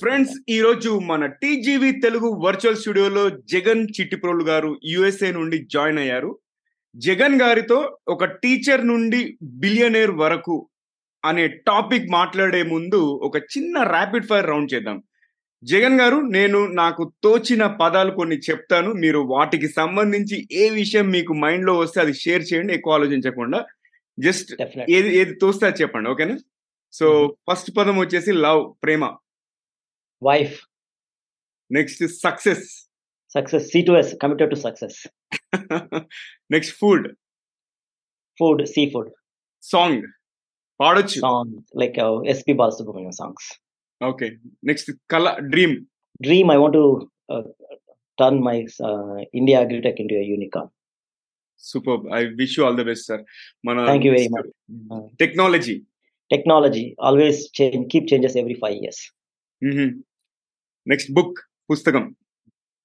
Friends, ఈరోజు మన TGV Telugu virtual స్టూడియోలో జగన్ చిట్టిప్రోలు గారు యుఎస్ఏ నుండి జాయిన్ అయ్యారు. జగన్ గారితో ఒక టీచర్ నుండి బిలియనేర్ వరకు అనే టాపిక్ మాట్లాడే ముందు ఒక చిన్న ర్యాపిడ్ ఫైర్ రౌండ్ చేద్దాం. జగన్ గారు, నేను నాకు తోచిన పదాలు కొన్ని చెప్తాను, మీరు వాటికి సంబంధించి ఏ విషయం మీకు మైండ్ లో వస్తే అది షేర్ చేయండి, ఎక్కువ ఆలోచించకుండా. జస్ట్ ఏది తోస్తే అది చెప్పండి, ఓకేనా? సో ఫస్ట్ పదం వచ్చేసి లవ్, ప్రేమ. Wife. Next success. Success, C2S, committed to success. Next food. Food, sea food. Song, పాడొచ్చు song, like SP Balasubrahmanyam songs. Okay. Next కళ, dream. Dream, I want to turn my India agritech into a unicorn. Super, I wish you all the best sir. మన thank you very much. Technology. Technology always change, keep changes every 5 years. Next book, పుస్తకం.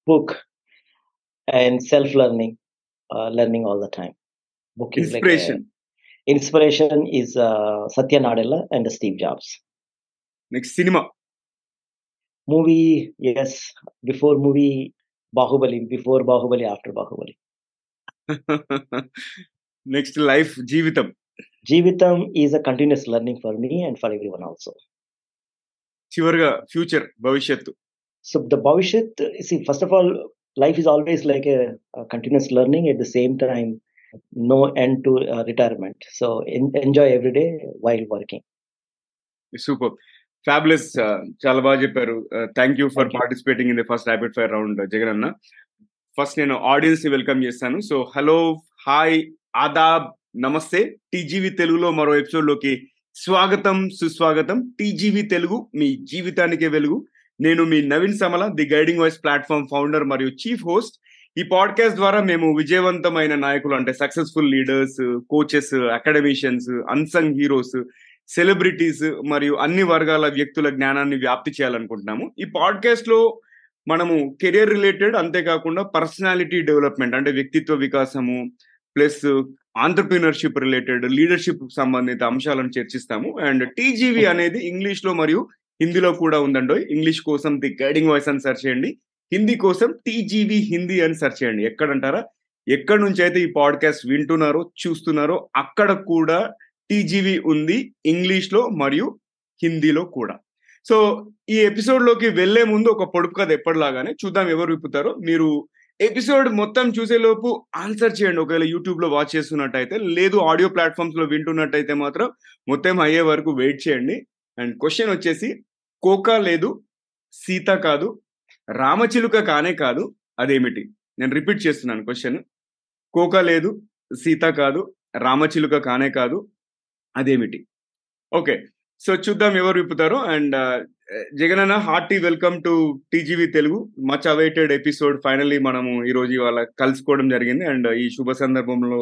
Book and self learning, learning all the time. Book inspiration. Inspiration is Satya Nadella and Steve Jobs. Next cinema, movie. Yes, before movie Baahubali, before Baahubali, after Baahubali. Next life, జీవితం. జీవితం is a continuous learning for me and for everyone also. చివరగా future, భవిష్యత్తు. So the భవిష్యత్, first of all life is always like a continuous learning, at the same time no end to retirement. So enjoy every day while working. Super, fabulous, చాలా బాగా చెప్పారు. Thank you for participating in the first rapid fire round Jagan అన్న. First నేను audience ని welcome చేస్తాను. So hello, hi, Aadab, నమస్తే. TGV తెలుగులో మరో ఎపిసోడ్ లోకి స్వాగతం, సుస్వాగతం. టీజీవీ తెలుగు, మీ జీవితానికే వెలుగు. నేను మీ Naveen Samala, the guiding voice platform founder మరియు చీఫ్ హోస్ట్. ఈ పాడ్కాస్ట్ ద్వారా మేము విజయవంతమైన నాయకులు, అంటే successful leaders, coaches, academicians, unsung heroes, celebrities మరియు అన్ని వర్గాల వ్యక్తుల జ్ఞానాన్ని వ్యాప్తి చేయాలనుకుంటున్నాము. ఈ పాడ్కాస్ట్ లో మనము కెరియర్ రిలేటెడ్, అంతేకాకుండా పర్సనాలిటీ డెవలప్మెంట్ అంటే వ్యక్తిత్వ వికాసము, ప్లస్ ఆంటర్ప్రీనర్షిప్ రిలేటెడ్, లీడర్షిప్ సంబంధిత అంశాలను చర్చిస్తాము. అండ్ టీజీవీ అనేది ఇంగ్లీష్ లో మరియు హిందీలో కూడా ఉందండి. ఇంగ్లీష్ కోసం ది గైడింగ్ వాయిస్ అని సెర్చ్ చేయండి, హిందీ కోసం టీజీవీ హిందీ అని సెర్చ్ చేయండి. ఎక్కడంటారా, ఎక్కడి నుంచి అయితే ఈ పాడ్కాస్ట్ వింటున్నారో, చూస్తున్నారో, అక్కడ కూడా టీజీవీ ఉంది, ఇంగ్లీష్ లో మరియు హిందీలో కూడా. సో ఈ ఎపిసోడ్ లోకి వెళ్లే ముందు ఒక పొడుపు కథ ఎప్పటిలాగానే చూద్దాం, ఎవరు విప్పుతారో. మీరు ఎపిసోడ్ మొత్తం చూసేలోపు ఆన్సర్ చేయండి, ఒకవేళ యూట్యూబ్ లో వాచ్ చేస్తున్నట్టయితే. లేదు ఆడియో ప్లాట్ఫామ్స్ లో వింటున్నట్టయితే మాత్రం మొత్తం అయ్యే వరకు వెయిట్ చేయండి. అండ్ క్వశ్చన్ వచ్చేసి, కోకా లేదు, సీత కాదు, రామచిలుక కానే కాదు, అదేమిటి? నేను రిపీట్ చేస్తున్నాను క్వశ్చన్. కోకా లేదు, సీత కాదు, రామచిలుక కానే కాదు, అదేమిటి? ఓకే, సో చూద్దాం ఎవరు విప్పుతారో. అండ్ జగనన్న, hearty welcome to TGV Telugu, much awaited episode. Finally మనము ఈరోజు ఇవాళ కలుసుకోవడం జరిగింది. అండ్ ఈ శుభ సందర్భంలో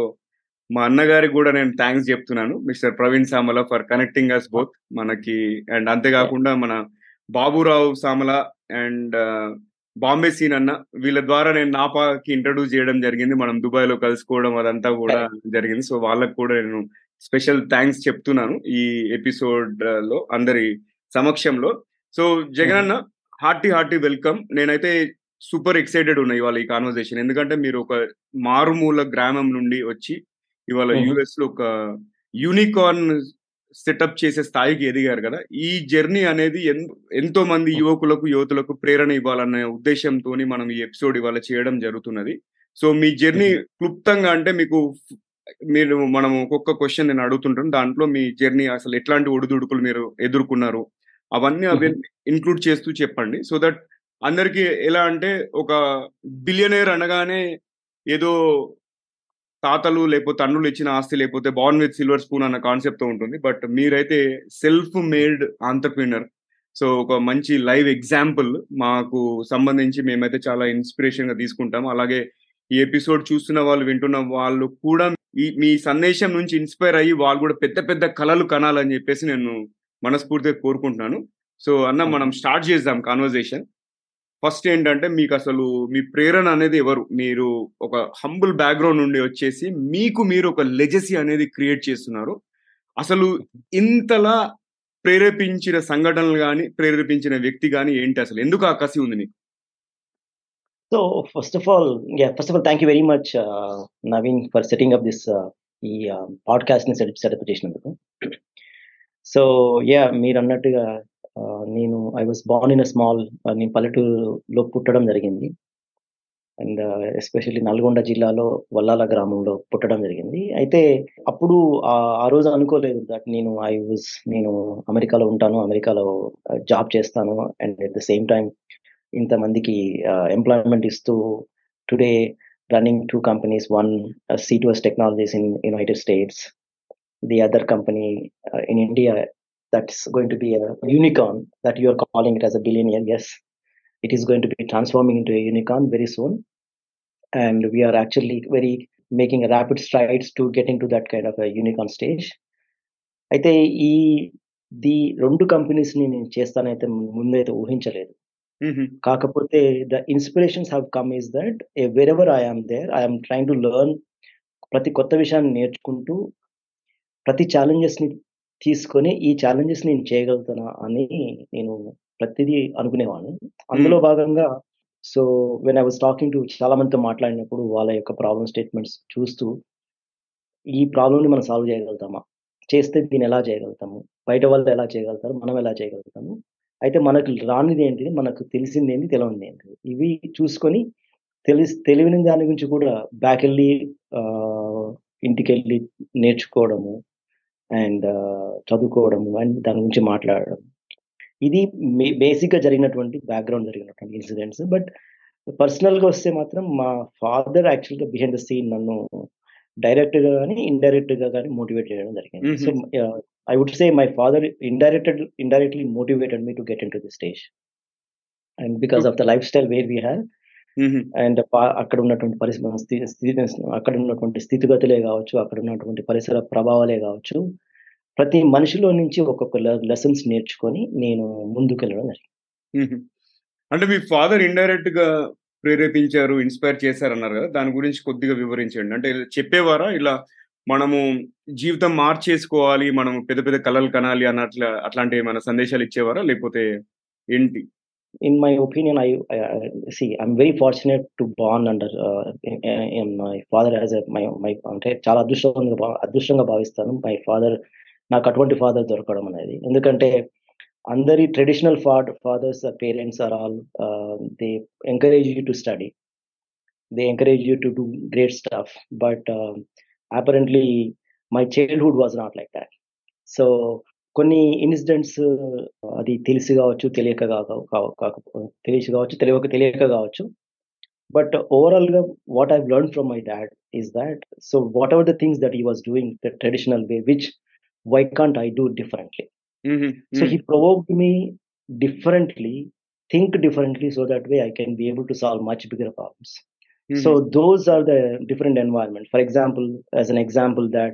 మా అన్నగారికి కూడా నేను థ్యాంక్స్ చెప్తున్నాను, mister Praveen Samala, for connecting us both మనకి. అండ్ అంతేకాకుండా మన బాబురావు సామల అండ్ బాంబే సీన్ అన్న, వీళ్ళ ద్వారా నేను నాపాకి ఇంట్రడ్యూస్ చేయడం జరిగింది, మనం దుబాయ్లో కలుసుకోవడం అదంతా కూడా జరిగింది. సో వాళ్ళకు కూడా నేను స్పెషల్ థ్యాంక్స్ చెప్తున్నాను ఈ ఎపిసోడ్ లో అందరి సమక్షంలో. సో జగన్ అన్న, హార్టీ హార్టీ వెల్కమ్. నేనైతే సూపర్ ఎక్సైటెడ్ ఉన్నా ఇవాళ ఈ కాన్వర్సేషన్, ఎందుకంటే మీరు ఒక మారుమూల గ్రామం నుండి వచ్చి ఇవాళ యుఎస్ లో ఒక యూనికార్న్ సెటప్ చేసే స్థాయికి ఎదిగారు కదా. ఈ జర్నీ అనేది ఎంతో మంది యువకులకు, యువతులకు ప్రేరణ ఇవ్వాలనే ఉద్దేశంతో మనం ఈ ఎపిసోడ్ ఇవాళ చేయడం జరుగుతున్నది. సో మీ జర్నీ క్లుప్తంగా, అంటే మీరు మనం ఒక్కొక్క క్వశ్చన్ నేను అడుగుతుంటాం, దాంట్లో మీ జర్నీ అసలు ఎట్లాంటి ఒడిదుడుకులు మీరు ఎదుర్కొన్నారు అవన్నీ ఇన్క్లూడ్ చేస్తూ చెప్పండి. సో దట్ అందరికి ఎలా అంటే, ఒక బిలియనేర్ అనగానే ఏదో తాతలు లేకపోతే తండ్రులు ఇచ్చిన ఆస్తి, లేకపోతే బార్న్ విత్ సిల్వర్ స్పూన్ అన్న కాన్సెప్ట్ ఉంటుంది. బట్ మీరైతే సెల్ఫ్ మేడ్ ఆంటర్ప్రీనర్. సో ఒక మంచి లైవ్ ఎగ్జాంపుల్ మాకు సంబంధించి మేమైతే చాలా ఇన్స్పిరేషన్ గా తీసుకుంటాం. అలాగే ఈ ఎపిసోడ్ చూస్తున్న వాళ్ళు, వింటున్న వాళ్ళు కూడా మీ సందేశం నుంచి ఇన్స్పైర్ అయ్యి వాళ్ళు కూడా పెద్ద పెద్ద కళలు కనాలని చెప్పేసి నేను మనస్ఫూర్తిగా కోరుకుంటున్నాను. సో అన్న, మనం స్టార్ట్ చేద్దాం కాన్వర్జేషన్. ఫస్ట్ ఏంటంటే, మీకు అసలు మీ ప్రేరణ అనేది ఎవరు? మీరు ఒక హంబుల్ బ్యాక్గ్రౌండ్ నుండి వచ్చేసి మీకు మీరు ఒక లెగసీ అనేది క్రియేట్ చేస్తున్నారు. అసలు ఇంతలా ప్రేరేపించిన సంఘటనలు కానీ ప్రేరేపించిన వ్యక్తి కానీ ఏంటి, అసలు ఎందుకు ఆ కసి ఉంది నీకు? So first of all thank you very much Naveen for setting up this ఈ పాడ్కాస్ట్ ని సెటప్ చేసినందుకు. సో యా, మీరు అన్నట్టుగా నేను I was born in a small, నేను పల్లెటూరులో పుట్టడం జరిగింది. అండ్ ఎస్పెషల్లీ నల్గొండ జిల్లాలో వల్లాల గ్రామంలో పుట్టడం జరిగింది. అయితే అప్పుడు ఆ రోజు అనుకోలేదు దట్ నేను అమెరికాలో ఉంటాను, అమెరికాలో జాబ్ చేస్తాను, and at the same time ఇంతమందికి ఎంప్లాయ్మెంట్ ఇస్తూ today running 2 companies, one C2S Technologies in United States, the other company in India that's going to be a unicorn that you are calling it as a billionaire. Yes, it is going to be transforming into a unicorn very soon, and we are actually very making rapid strides to getting to that kind of a unicorn stage. Aithe the rendu companies ni nenu chestanaithe munde aithe ఊహించలేదు. కాకపోతే the inspirations have come is that wherever I am there, I am trying to learn, ప్రతి కొత్త విషయాన్ని నేర్చుకుంటూ ప్రతి challenges ని తీసుకొని ఈ ఛాలెంజెస్ నేను చేయగలుగుతానా అని నేను ప్రతిదీ అనుకునేవాడిని. అందులో భాగంగా so when I was talking to చాలా మందితో మాట్లాడినప్పుడు వాళ్ళ యొక్క ప్రాబ్లమ్ స్టేట్మెంట్స్ చూస్తూ ఈ ప్రాబ్లమ్ని మనం సాల్వ్ చేయగలుగుతామా, చేస్తే దీన్ని ఎలా చేయగలుగుతాము, బయట వాళ్ళు ఎలా చేయగలుగుతారు, మనం ఎలా చేయగలుగుతాము, అయితే మనకు రానిది ఏంటిది, మనకు తెలిసింది ఏంటి, తెలియనిది ఏంటిది, ఇవి చూసుకొని తెలియని దాని గురించి కూడా బ్యాక్ వెళ్ళి ఇంటికి వెళ్ళి నేర్చుకోవడము అండ్ చదువుకోవడము అండ్ దాని గురించి మాట్లాడడం, ఇది బేసిక్గా జరిగినటువంటి బ్యాక్గ్రౌండ్ జరిగినటువంటి ఇన్సిడెంట్స్. బట్ పర్సనల్గా వస్తే మాత్రం మా ఫాదర్ యాక్చువల్గా బిహైండ్ ద సీన్ నన్ను డైరెక్ట్గా కానీ ఇండైరెక్ట్గా కానీ మోటివేట్ చేయడం జరిగింది. So I would say my father indirectly motivated me to get into this stage, and because of the lifestyle where we have and akkada unnatundi స్థితిగతులే కావచ్చు, అక్కడ ఉన్నటువంటి పరిసర ప్రభావాలే కావచ్చు, ప్రతి మనిషిలో నుంచి ఒక్కొక్క లెసన్స్ నేర్చుకొని నేను ముందుకెళ్ళడం జరిగింది. అంటే మీ ఫాదర్ ఇండైరెక్ట్ గా ప్రేరేపించారు, ఇన్స్పైర్ చేశారు అన్నారు కదా, దాని గురించి కొద్దిగా వివరించండి. అంటే చెప్పేవారా ఇలా మనము జీవితం మార్చేసుకోవాలి, మనం పెద్ద పెద్ద కలలు కనాలి అన్నట్ల, అట్లాంటి ఏమైనా సందేశాలు ఇచ్చేవారా లేకపోతే ఏంటి? In my opinion I'm very fortunate to born under my father as my అంటే చాలా అదృష్టంగా భావిస్తాను. మై ఫాదర్, నాకు అటువంటి ఫాదర్ దొరకడం అనేది, ఎందుకంటే అందరి traditional fathers parents are all they encourage you to study, they encourage you to do great stuff, but apparently my childhood was not like that. So konni incidents adi telisi gaavachu teliyaka gaavachu but overall what I've learned from my dad is that so whatever the things that he was doing the traditional way, which why can't I do differently? So he provoked me differently, think differently, so that way I can be able to solve much bigger problems. So those are the different environment. For example, as an example that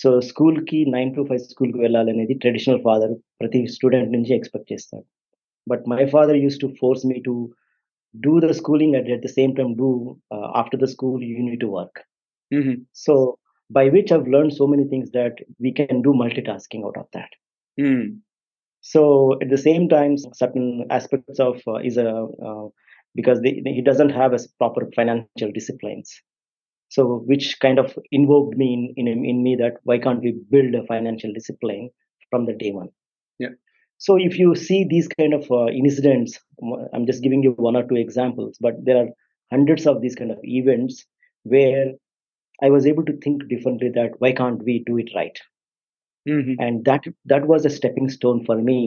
so school ki 9 to 5 school ku vellali anedi traditional father prati student nunchi expect chestadu, but my father used to force me to do the schooling and at the same time do after the school you need to work. So by which I've learned so many things that we can do multitasking out of that. So at the same time certain aspects of is a because he doesn't have a proper financial disciplines, so which kind of invoked me in me that why can't we build a financial discipline from the day one. Yeah, so if you see these kind of incidents, I'm just giving you one or two examples, but there are hundreds of these kind of events where I was able to think differently that why can't we do it right. And that was a stepping stone for me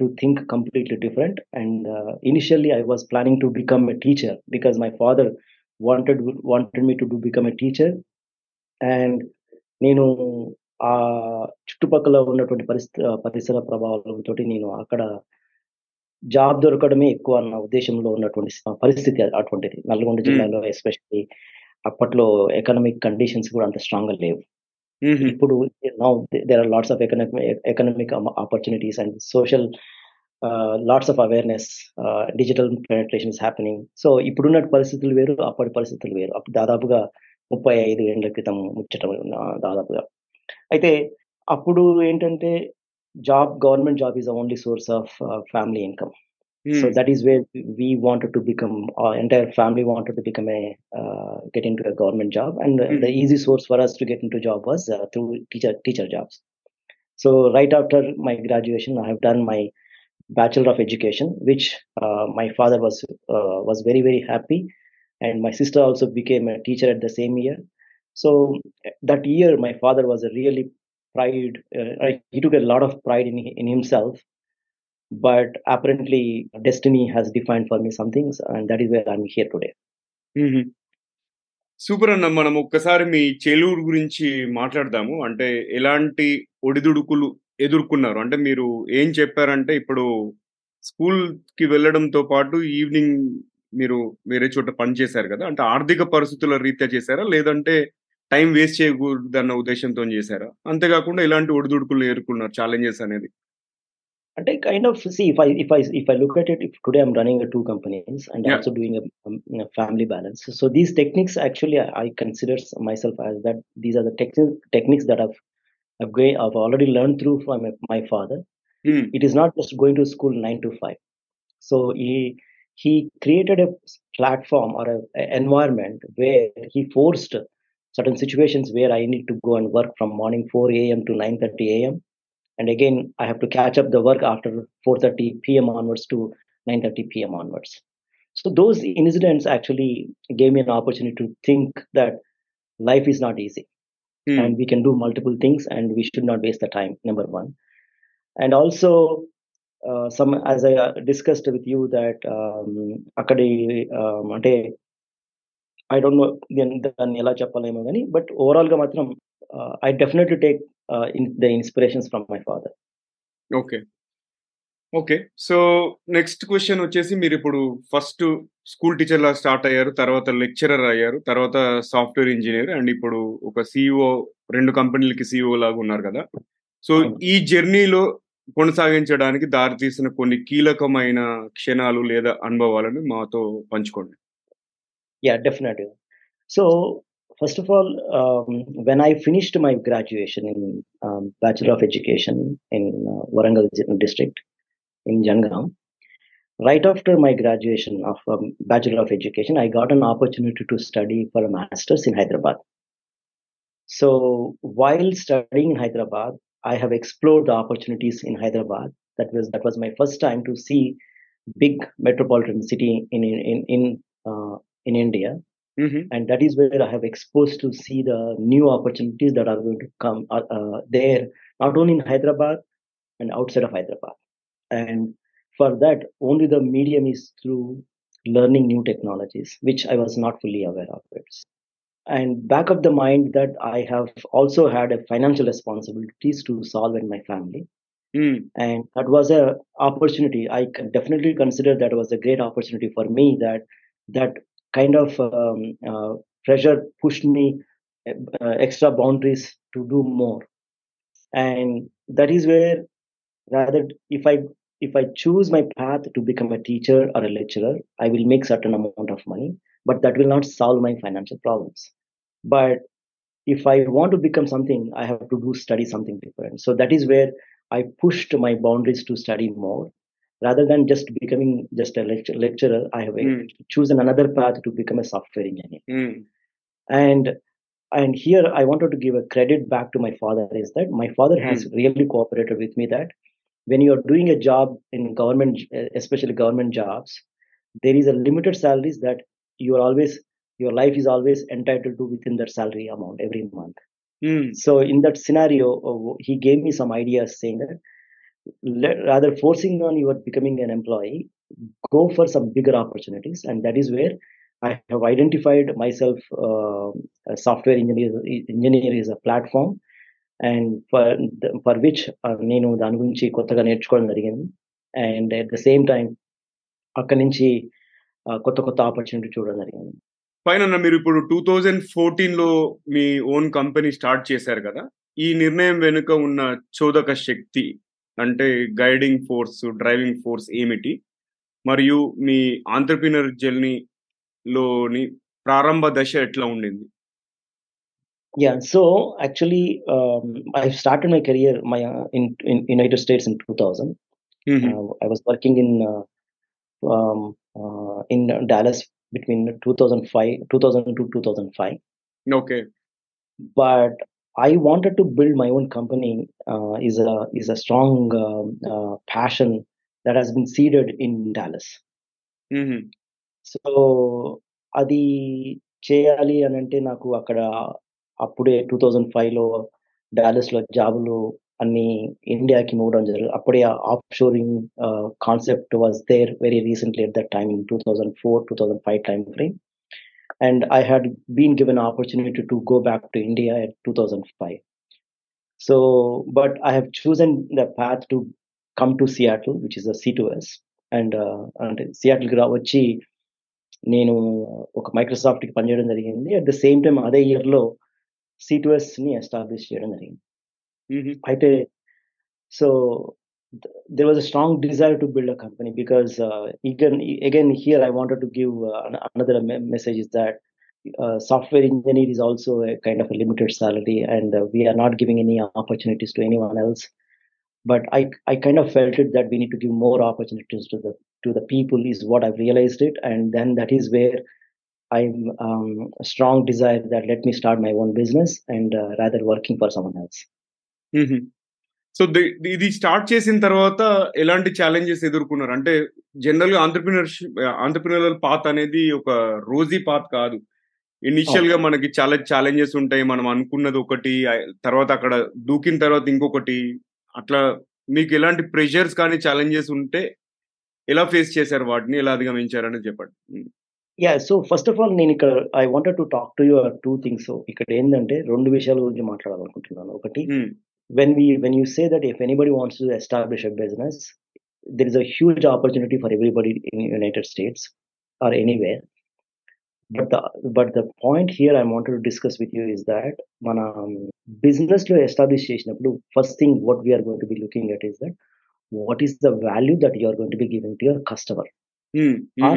to think completely different. And initially I was planning to become a teacher because my father wanted me to become a teacher, and నేను ఆ చుట్టుపక్కల ఉన్నటువంటి పరిసర ప్రభావాలతో నేను అక్కడ job దొరకడమే ఎక్కువ అన్న ఉద్దేశంలో ఉన్నటువంటి పరిస్థితి అటువంటిది. నల్గొండ జిల్లాలో ఎస్పెషల్లీ అప్పట్లో ఎకనామిక్ కండిషన్స్ కూడా అంత స్ట్రాంగ్గా లేవు. ఇప్పుడు now there are lots of economic opportunities and social lots of awareness, digital penetration is happening. So ఇప్పుడున్న పరిస్థితులు వేరు, అప్పటి పరిస్థితులు వేరు. అప్పుడు దాదాపుగా 35 ఏళ్ల క్రితం ముచ్చటం దాదాపుగా. అయితే అప్పుడు ఏంటంటే government job is the only source of family income. So that is where we wanted to become, our entire family wanted to become a, get into a government job. And the easy source for us to get into job was through teacher jobs. So right after my graduation, I have done my Bachelor of Education, which my father was very, very happy. And my sister also became a teacher at the same year. So that year, my father was a really pride. He took a lot of pride in himself. But apparently, destiny has defined for me some things, and that is where I'm here today. Super అన్న, మనం ఒక్కసారి మీ చెలూరు గురించి మాట్లాడదాము. అంటే ఎలాంటి ఒడిదుడుకులు ఎదుర్కొన్నారు? అంటే మీరు ఏం చెప్పారంటే, ఇప్పుడు స్కూల్కి వెళ్ళడంతో పాటు ఈవినింగ్ మీరు వేరే చోట పనిచేశారు కదా, అంటే ఆర్థిక పరిస్థితుల రీత్యా చేశారా, లేదంటే టైం వేస్ట్ చేయకూడదన్న ఉద్దేశంతో చేశారా? అంతేకాకుండా ఎలాంటి ఒడిదుడుకులు ఎదుర్కొన్నారు, ఛాలెంజెస్ అనేది? అంటే kind of see if I look at it, if today I'm running a two companies and also doing a family balance, so these techniques actually I consider myself as that these are the techniques that I've already learned through from my father. It is not just going to school 9 to 5. So he created a platform or a environment where he forced certain situations where I need to go and work from morning 4 a.m. to 9:30 a.m. And again, I have to catch up the work after 4:30 p.m. onwards to 9:30 p.m. onwards. So those incidents actually gave me an opportunity to think that life is not easy. And we can do multiple things and we should not waste the time, number one. And also, as I discussed with you, that I don't know, but overall, I definitely take the inspirations from my father. Okay. So next question వచ్చేసి, మీరు ఇప్పుడు first school teacher లా start అయ్యారు, తర్వాత lecturer అయ్యారు, తర్వాత software engineer, and ఇప్పుడు ఒక CEO, 2 కంపెనీలకి CEO లాగా ఉన్నారు కదా. సో ఈ జర్నీలో కొనసాగించడానికి దారి తీసిన కొన్ని కీలకమైన క్షణాలు లేదా అనుభవాలను మాతో పంచుకోండి. Yeah, definitely. So first of all, when I finished my graduation in Bachelor of Education in Warangal district in Jangam, right after my graduation of Bachelor of Education, I got an opportunity to study for a master's in Hyderabad. So while studying in Hyderabad, I have explored the opportunities in Hyderabad. That was my first time to see big metropolitan city in India. And that is where I have exposed to see the new opportunities that are going to come there, not only in Hyderabad and outside of Hyderabad. And for that, only the medium is through learning new technologies, which I was not fully aware of it. And back of the mind that I have also had a financial responsibilities to solve in my family. And that was a opportunity. I definitely consider that was a great opportunity for me, that kind of pressure pushed me extra boundaries to do more. And that is where, rather, if I choose my path to become a teacher or a lecturer, I will make certain amount of money, but that will not solve my financial problems. But if I want to become something, I have to study something different. So that is where I pushed my boundaries to study more. Rather than just becoming just a lecturer, I have chosen another path to become a software engineer. And here I wanted to give a credit back to my father, is that my father has really cooperated with me, that when you are doing a job in government, especially government jobs, there is a limited salaries that your life is always entitled to within that salary amount every month. So in that scenario, he gave me some ideas saying that, rather forcing on you are becoming an employee, go for some bigger opportunities. And that is where I have identified myself, a software engineer is a platform, and for which నేను దాని గురించి కొత్తగా నేర్చుకోవడం జరిగింది. And at the same time అక్కడి నుంచి కొత్త opportunity చూడడం జరిగింది. పైన మీరు ఇప్పుడు 2014లో మీ ఓన్ కంపెనీ స్టార్ట్ చేశారు కదా, ఈ నిర్ణయం వెనుక ఉన్న చోదక శక్తి అంటే గైడింగ్ ఫోర్స్, డ్రైవింగ్ ఫోర్స్ ఏమిటి? మరియు మీ ఆంటర్‌ప్రెన్యూర్ జర్నీలోని ప్రారంభ దశ ఎట్లా ఉండింది? Yeah, so actually, I started my career in United States in 2000. Mm-hmm. I was working in Dallas between 2002 to 2005. Okay, but I wanted to build my own company. Is a strong passion that has been seeded in Dallas. Mm-hmm. So అది చేయాలి అని అంటే నాకు అక్కడ అప్పుడే 2005లో డాలస్లో జాబులు అన్ని ఇండియాకి మూవ్ అవడం జరిగింది. అప్పుడే offshoring concept was there very recently at that time in 2004-2005 time frame. And I had been given opportunity to go back to India at 2005. So but I have chosen the path to come to Seattle which is a C2S. And అంటే సియాటిల్కి వచ్చి నేను ఒక మైక్రోసాఫ్ట్కి పనిచేయడం జరిగింది. At the same time అదే ఇయర్లో C2Sని establish చేయడం జరిగింది. అయితే so there was a strong desire to build a company because again here I wanted to give another message is that software engineer is also kind of limited salary and we are not giving any opportunities to anyone else. But I kind of felt it that we need to give more opportunities to the people is what I've realized it, and then that is where I'm a strong desire that let me start my own business and rather working for someone else. Mm-hmm. So the start chesin tarvata elanti challenges edurkunnaru ante generally entrepreneurial path anedi oka rosy path kaadu. Initial గా మనకి చాలా challenges ఉంటాయి, మనం అనుకున్నది ఒకటి, తర్వాత అక్కడ దూకిన తర్వాత ఇంకొకటి. అట్లా మీకు ఎలాంటి ప్రెషర్స్ కానీ ఛాలెంజెస్ ఉంటే ఎలా ఫేస్ చేశారు, వాటిని ఎలా అధిగమించారని చెప్పండి. Yeah, so first of all నేను ఇక్కడ I wanted to talk to you two things. ఇక్కడ ఏంటంటే రెండు విషయాల గురించి మాట్లాడాలనుకుంటున్నాను. ఒకటి, when you say that if anybody wants to establish a business there is a huge opportunity for everybody in United States or anywhere. But the point here I wanted to discuss with you is that mana business lo establish chesinappudu first thing what we are going to be looking at is that what is the value that you are going to be giving to your customer or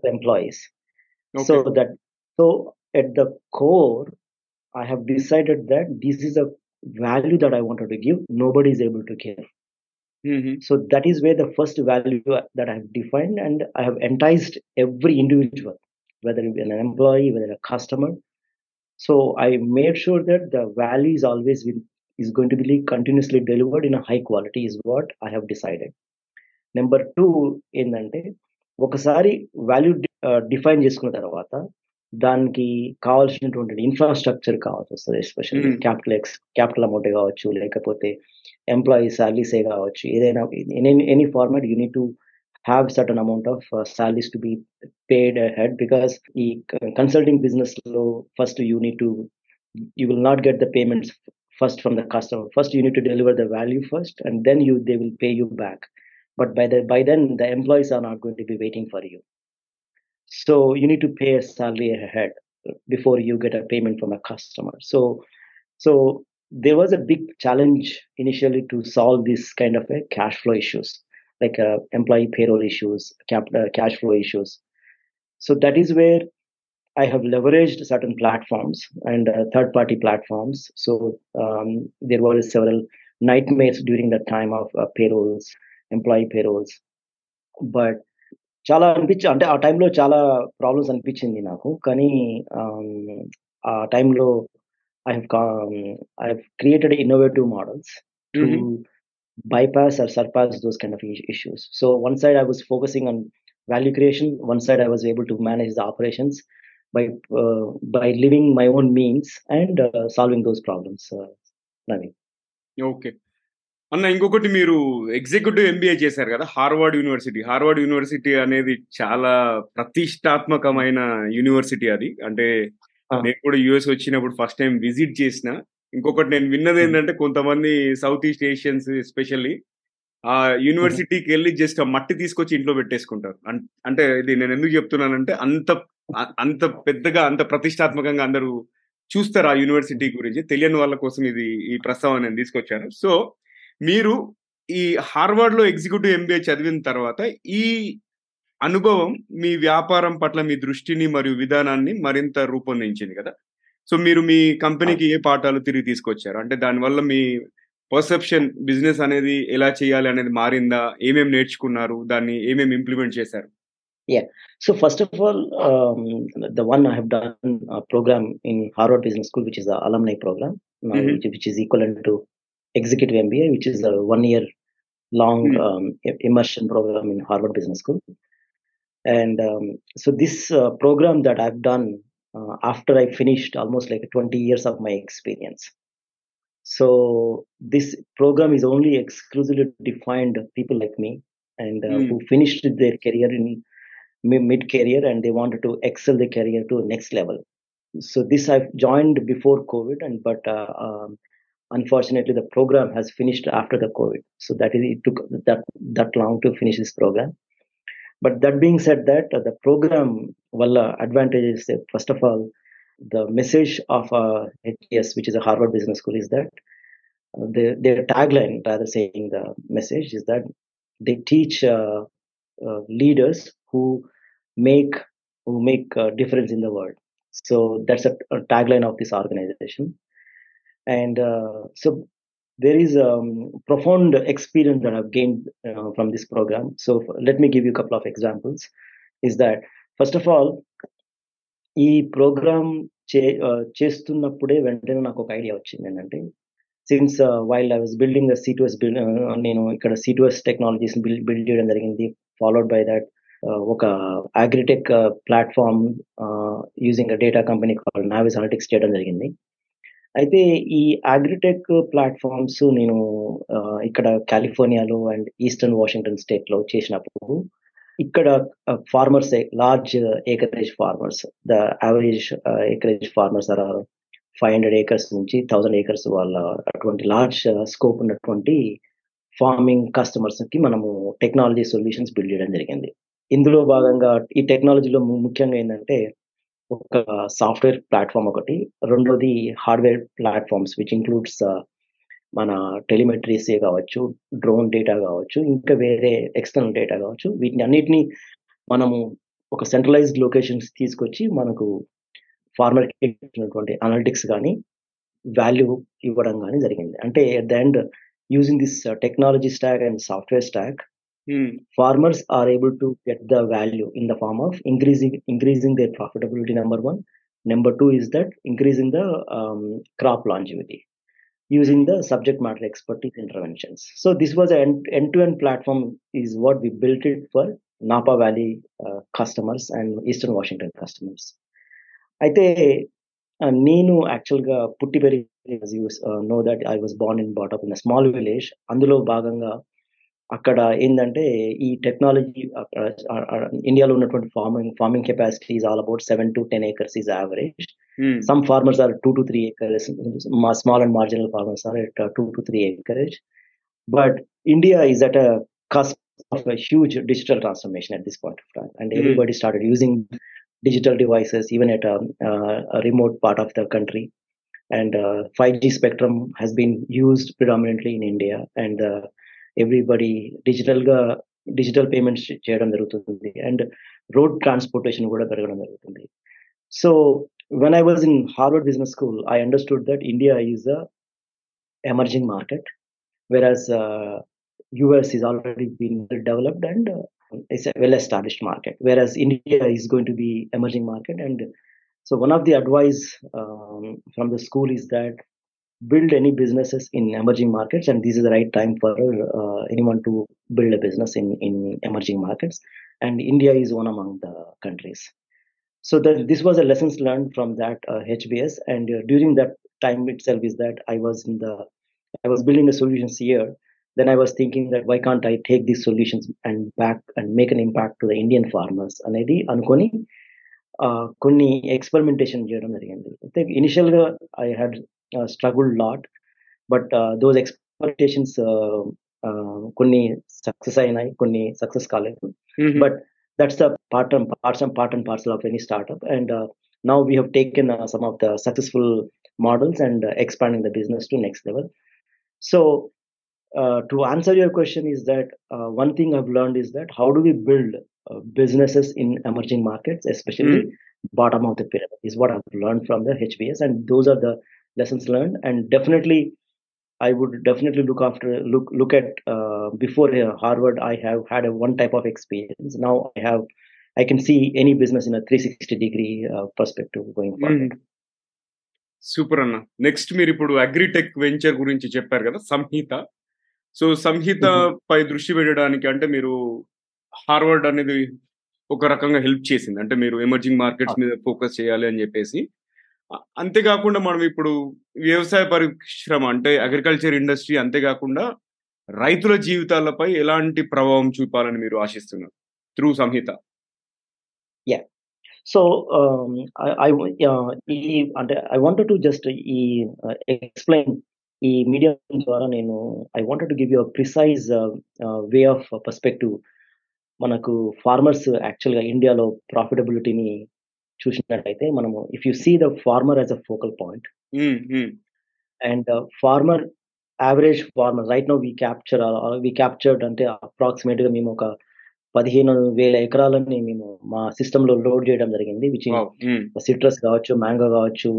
to employees. Okay. So at the core I have decided that this is a value that I wanted to give, nobody is able to give. Mm-hmm. So that is where the first value that I have defined, and I have enticed every individual, whether it be an employee, whether a customer. So I made sure that the value is always is going to be continuously delivered in a high quality is what I have decided. Number 2 ఏంటంటే, ఒకసారి value define చేసుకున్న తర్వాత దానికి కావాల్సినటువంటి infrastructure కావచ్చు, especially capital amount కావచ్చు, లేకపోతే employee సాలరీసే కావచ్చు, ఏదైనా any format you need to have certain amount of salaries to be paid ahead, because in consulting business law first you will not get the payments first from the customer. First you need to deliver the value first, and then they will pay you back. But by then the employees are not going to be waiting for you, so you need to pay a salary ahead before you get a payment from a customer. So there was a big challenge initially to solve this kind of a cash flow issues, like employee payroll issues, cash flow issues. So that is where I have leveraged certain platforms and third party platforms. So there were several nightmares during the time of employee payrolls, but chala anpichu ante aa time lo chala problems anpichindi naaku, kani aa time lo I have created innovative models to bypass or surpass those kind of issues. So one side I was focusing on value creation, one side I was able to manage the operations by living my own means and solving those problems. Naveen. Okay anna ingokati meeru executive MBA chesaru kada Harvard University anedi chaala pratishthatmakamaina university adi, ante నేను కూడా US వచ్చినప్పుడు first time visit చేసిన. ఇంకొకటి నేను విన్నది ఏంటంటే, కొంతమంది south east Asians especially ఆ యూనివర్సిటీకి వెళ్ళి జస్ట్ ఆ మట్టి తీసుకొచ్చి ఇంట్లో పెట్టేసుకుంటారు. అంటే ఇది నేను ఎందుకు చెప్తున్నానంటే అంత పెద్దగా అంత ప్రతిష్టాత్మకంగా అందరూ చూస్తారు ఆ యూనివర్సిటీ గురించి. తెలియని వాళ్ళ కోసం ఈ ప్రస్తావన నేను తీసుకొచ్చాను. సో మీరు ఈ హార్వర్డ్ లో ఎగ్జిక్యూటివ్ MBA చదివిన తర్వాత ఈ అనుభవం మీ వ్యాపారం పట్ల మీ దృష్టిని మరియు విధానాన్ని మరింత రూపొందించింది కదా. సో మీరు మీ కంపెనీకి ఏ పాఠాలు తిరిగి తీసుకొచ్చారు? అంటే దానివల్ల మీ పర్సెప్షన్ బిజినెస్ అనేది ఎలా చేయాలి అనేది మారిందా? ఏమేమి నేర్చుకున్నారు? దాన్ని ఏమేమి ఇంప్లిమెంట్ చేశారు? Yeah. So first of all, the one I have done a program in Harvard Business School, which is the alumni program, which is equivalent to Executive MBA, which is a 1-year long immersion program in Harvard Business School. And so this program that I've done after I finished almost like 20 years of my experience. So this program is only exclusively defined people like me and who finished their career in mid-career and they wanted to excel the career to next level. So this I've joined before COVID, and but unfortunately the program has finished after the COVID. So that is, it took that long to finish this program. But that being said, that the program valla advantages, first of all, the message of HBS, which is a Harvard Business School, is that their tagline, rather saying the message, is that they teach leaders who make a difference in the world. So that's a tagline of this organization. And so there is profound experience that I've gained from this program. So let me give you a couple of examples. Is that, first of all, ee program chestunnapude ventane naku oka idea vachindi endante, since while I was building the C2S ikkada C2S Technologies build cheyadam jarigindi, followed by that ఒక agritech platform using data company call Navis analytics చేయడం జరిగింది. అయితే ఈ agritech platforms నేను ఇక్కడ కాలిఫోర్నియాలో and eastern Washington స్టేట్లో చేసినప్పుడు, ఇక్కడ farmers, large acreage farmers, the average acreage farmers అలా 500 acres నుంచి 1000 acres వాళ్ళ అటువంటి లార్జ్ స్కోప్ ఉన్నటువంటి ఫార్మింగ్ కస్టమర్స్కి మనము టెక్నాలజీ సొల్యూషన్స్ బిల్డ్ చేయడం జరిగింది. ఇందులో భాగంగా ఈ టెక్నాలజీలో ముఖ్యంగా ఏంటంటే, ఒక సాఫ్ట్వేర్ ప్లాట్ఫామ్ ఒకటి, రెండోది హార్డ్వేర్ ప్లాట్ఫామ్స్ విచ్ ఇంక్లూడ్స్ మన టెలిమెట్రీసే కావచ్చు, డ్రోన్ డేటా కావచ్చు, ఇంకా వేరే ఎక్స్టర్నల్ డేటా కావచ్చు. వీటిని అన్నిటినీ మనము ఒక సెంట్రలైజ్డ్ లొకేషన్స్ తీసుకొచ్చి మనకు ఫార్మర్కి ఇచ్చినటువంటి అనలిటిక్స్ కానీ వాల్యూ ఇవ్వడం కానీ జరిగింది. అంటే at the end, using this technology stack and software stack, farmers are able to get the value in the form of increasing their profitability, number one. Number two is that increasing the crop longevity using the subject matter expertise interventions. So this was an end-to-end platform is what we built it for Napa Valley customers and Eastern Washington customers. Aithe నేను యాక్చువల్గా పుట్టి పెరిగి, no that I was born and brought up in a small village. అందులో భాగంగా అక్కడ ఏంటంటే ఈ technology, ఇండియాలో ఉన్నటువంటి farming capacity is all about 7 to 10 acres is average. Some farmers are 2 to 3 acres, small and marginal farmers are at 2 to 3 acres. But India is at a cusp of a huge digital transformation at this point of time, and everybody started using digital devices even at a remote part of the country. And 5G spectrum has been used predominantly in India, and everybody digital payments చేయడం జరుగుతుంది, and road transportation కూడా పెరగడం జరుగుతుంది. So when I was in Harvard business school, I understood that India is a emerging market, whereas US is already been well developed and it's a well established market, whereas India is going to be emerging market. And so one of the advice from the school is that build any businesses in emerging markets, and this is the right time for anyone to build a business in emerging markets, and India is one among the countries. So this was a lessons learned from that HBS. And during that time itself is that I was building the solutions here. Then I was thinking that why can't I take these solutions and back and make an impact to the Indian farmers anedi anukoni konni experimentation cheyadam jarigindi. I think initially I had struggled a lot, but those expectations konni success ayinai, konni success kaledu. But that's the part and parcel of any startup. And now we have taken some of the successful models and expanding the business to next level. So to answer your question is that one thing I've learned is that how do we build businesses in emerging markets, especially bottom of the pyramid, is what I've learned from the HBS, and those are the lessons learned. And definitely, I would definitely look at before Harvard, I have had a one type of experience. Now I can see any business in a 360-degree perspective going forward. Super అన్న. Next మీరు ఇప్పుడు agritech venture గురించి చెప్పారు కదా, సంహిత. So సంహిత పై దృష్టి పెట్టడానికి అంటే మీరు హార్వర్డ్ అనేది ఒక రకంగా హెల్ప్ చేసింది, అంటే మీరు ఎమర్జింగ్ మార్కెట్స్ మీద ఫోకస్ చేయాలి అని చెప్పేసి. అంతేకాకుండా మనం ఇప్పుడు వ్యవసాయ పరిశ్రమ అంటే అగ్రికల్చర్ ఇండస్ట్రీ, అంతేకాకుండా రైతుల జీవితాలపై ఎలాంటి ప్రభావం చూపాలని మీరు ఆశిస్తున్నారు through Samhita? Yeah, so I wanted to just ఈ ఎక్స్ప్లెయిన్ ఈ మీడియా ద్వారా నేను I wanted to give you a precise way of perspective. మనకు ఫార్మర్స్ యాక్చువల్గా ఇండియాలో ప్రాఫిటబిలిటీని చూసినట్టయితే, మనము if you see the farmer as a focal point, and farmer, average farmer right now we captured అంటే అప్రాక్సిమేట్ గా మేము ఒక 15,000 ఎకరాలని మేము మా సిస్టమ్ లో లోడ్ చేయడం జరిగింది, విచ్ సిట్రస్ కావచ్చు, మ్యాంగో కావచ్చు,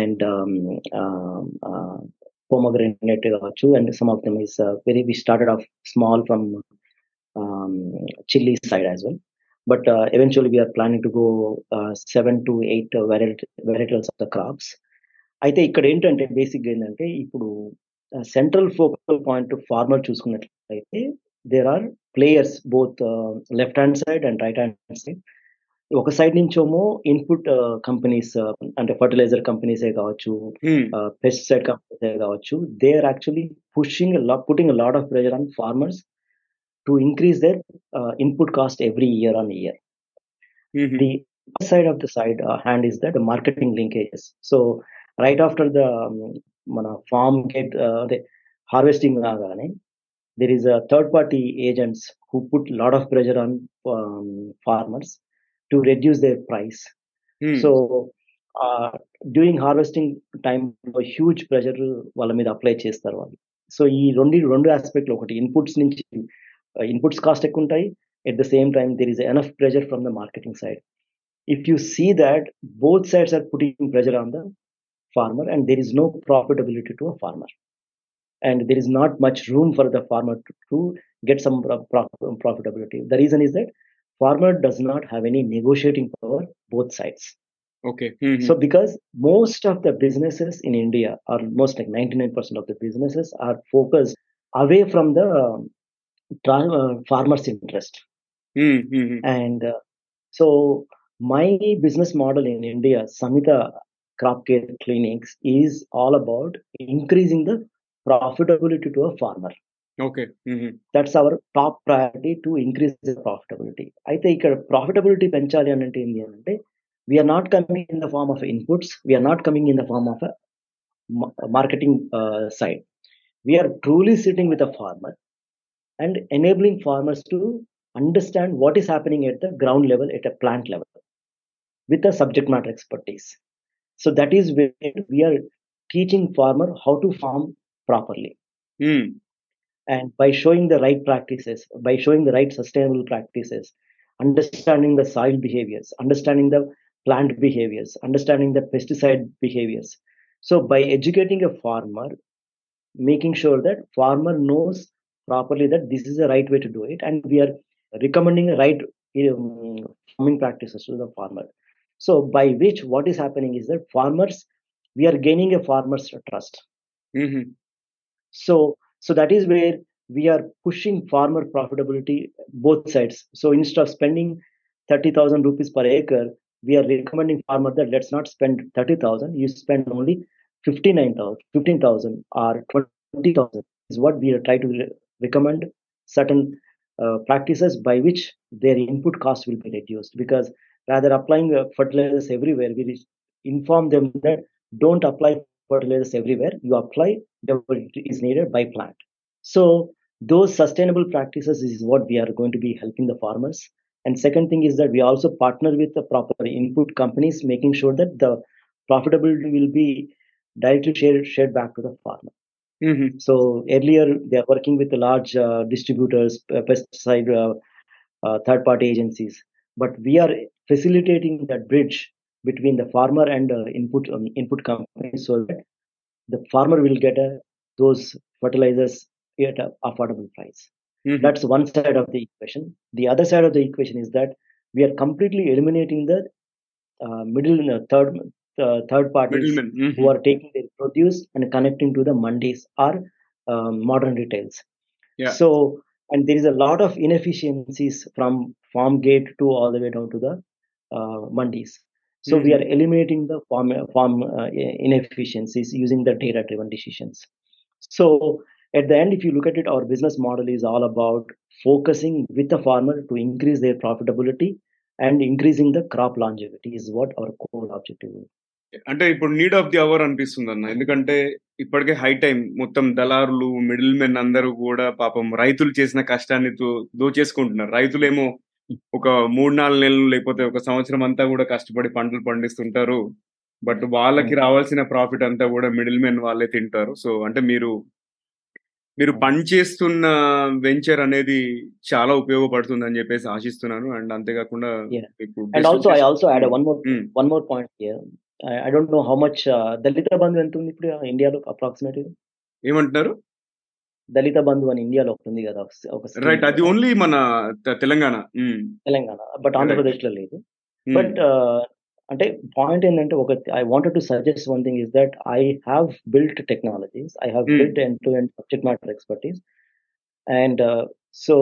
అండ్ పోమోగ్రానేట్ కావచ్చు, and some of them is very, we started off small from Chile side as well, but eventually we are planning to go 7 to 8 varietals of the crops. అయితే ఇక్కడ ఏంటంటే బేసిక్గా ఏంటంటే, ఇప్పుడు central focal point farmer చూసుకున్నట్లయితే there are players both left hand side and right hand side. ఒక side నుంచేమో input companies అంటే ఫర్టిలైజర్ కంపెనీసే కావచ్చు, పెస్టిసైడ్ కంపెనీసే కావచ్చు, they are actually putting a lot of pressure on farmers to increase their input cost every year on year. The other side of the hand is that the marketing linkages. So right after the farm get the harvesting agane, there is a third party agents who put lot of pressure on farmers to reduce their price. So during harvesting time a huge pressure వాళ్ళ మీద apply చేస్తారు వాళ్ళు. So ఈ రెండు ఆస్పెక్ట్లు, ఒకటి inputs నుంచి inputs cost ఎక్కువ ఉంటాయి, at the same time there is enough pressure from the marketing side. If you see that both sides are putting pressure on the farmer and there is no profitability to a farmer and there is not much room for the farmer to get some profitability. The reason is that farmer does not have any negotiating power both sides. Okay. So because most of the businesses in India, or most like 99% of the businesses are focused away from the farmers' interest. And so my business model in India, Samhitha Crop Care Clinics, is all about increasing the profitability to a farmer. Okay. That's our top priority, to increase the profitability. Aithe ikkada profitability penchali anante endi ante, we are not coming in the form of inputs, we are not coming in the form of a marketing side. We are truly sitting with a farmer and enabling farmers to understand what is happening at the ground level, at a plant level, with a subject matter expertise. So that is where we are teaching farmer how to farm properly. And by showing the right practices, by showing the right sustainable practices, understanding the soil behaviors, understanding the plant behaviors, understanding the pesticide behaviors. So by educating a farmer, making sure that farmer knows properly that this is the right way to do it, and we are recommending the right farming practices to the farmer. So by which what is happening is that farmers, we are gaining a farmer's trust. So that is where we are pushing farmer profitability both sides. So instead of spending 30,000 rupees per acre, we are recommending farmer that let's not spend 30,000, you spend only 59,000, 15,000 or 20,000 is what we are trying to recommend certain practices by which their input cost will be reduced, because rather applying fertilizers everywhere, we inform them that don't apply fertilizers everywhere, you apply wherever it is needed by plant. So those sustainable practices is what we are going to be helping the farmers. And second thing is that we also partner with the proper input companies, making sure that the profitability will be directly shared back to the farmer. So earlier they are working with the large distributors, pesticide third-party agencies. But we are facilitating that bridge between the farmer and input companies, so that the farmer will get those fertilizers at an affordable price. Mm-hmm. That's one side of the equation. The other side of the equation is that we are completely eliminating the third parties mm-hmm. who are taking their produce and connecting to the mandis or modern retails. Yeah. So, and there is a lot of inefficiencies from farm gate to all the way down to the mandis. So mm-hmm. we are eliminating the farm inefficiencies using the data-driven decisions. So at the end, if you look at it, our business model is all about focusing with the farmer to increase their profitability and increasing the crop longevity is what our core objective is. అంటే ఇప్పుడు need of the hour అనిపిస్తుంది అన్న, ఎందుకంటే ఇప్పటికే high time. మొత్తం దళారులు, middle men అందరూ కూడా పాపం రైతులు చేసిన కష్టాన్ని దోచేసుకుంటున్నారు. రైతులేమో ఒక 3-4 నెలలు లేకపోతే ఒక సంవత్సరం అంతా కూడా కష్టపడి పంటలు పండిస్తుంటారు. బట్ వాళ్ళకి రావాల్సిన ప్రాఫిట్ అంతా కూడా మిడిల్ మెన్ వాళ్ళే తింటారు. సో అంటే మీరు పనిచేస్తున్న వెంచర్ అనేది చాలా ఉపయోగపడుతుంది అని చెప్పేసి ఆశిస్తున్నాను. అండ్ అంతేకాకుండా దళిత బంధు ఎంత ఉంది ఇప్పుడు ఇండియాలో అప్రాక్సిమేట్లీ? ఏమంటున్నారు? దళిత బంధు అని ఇండియాలో ఉంది కదా, అది ఓన్లీ మన తెలంగాణ, బట్ ఆంధ్రప్రదేశ్ లో లేదు. బట్ అంటే పాయింట్ ఏంటంటే, ఒక I wanted to suggest one thing is that I have built technologies, I have built end to end subject matter expertise. And so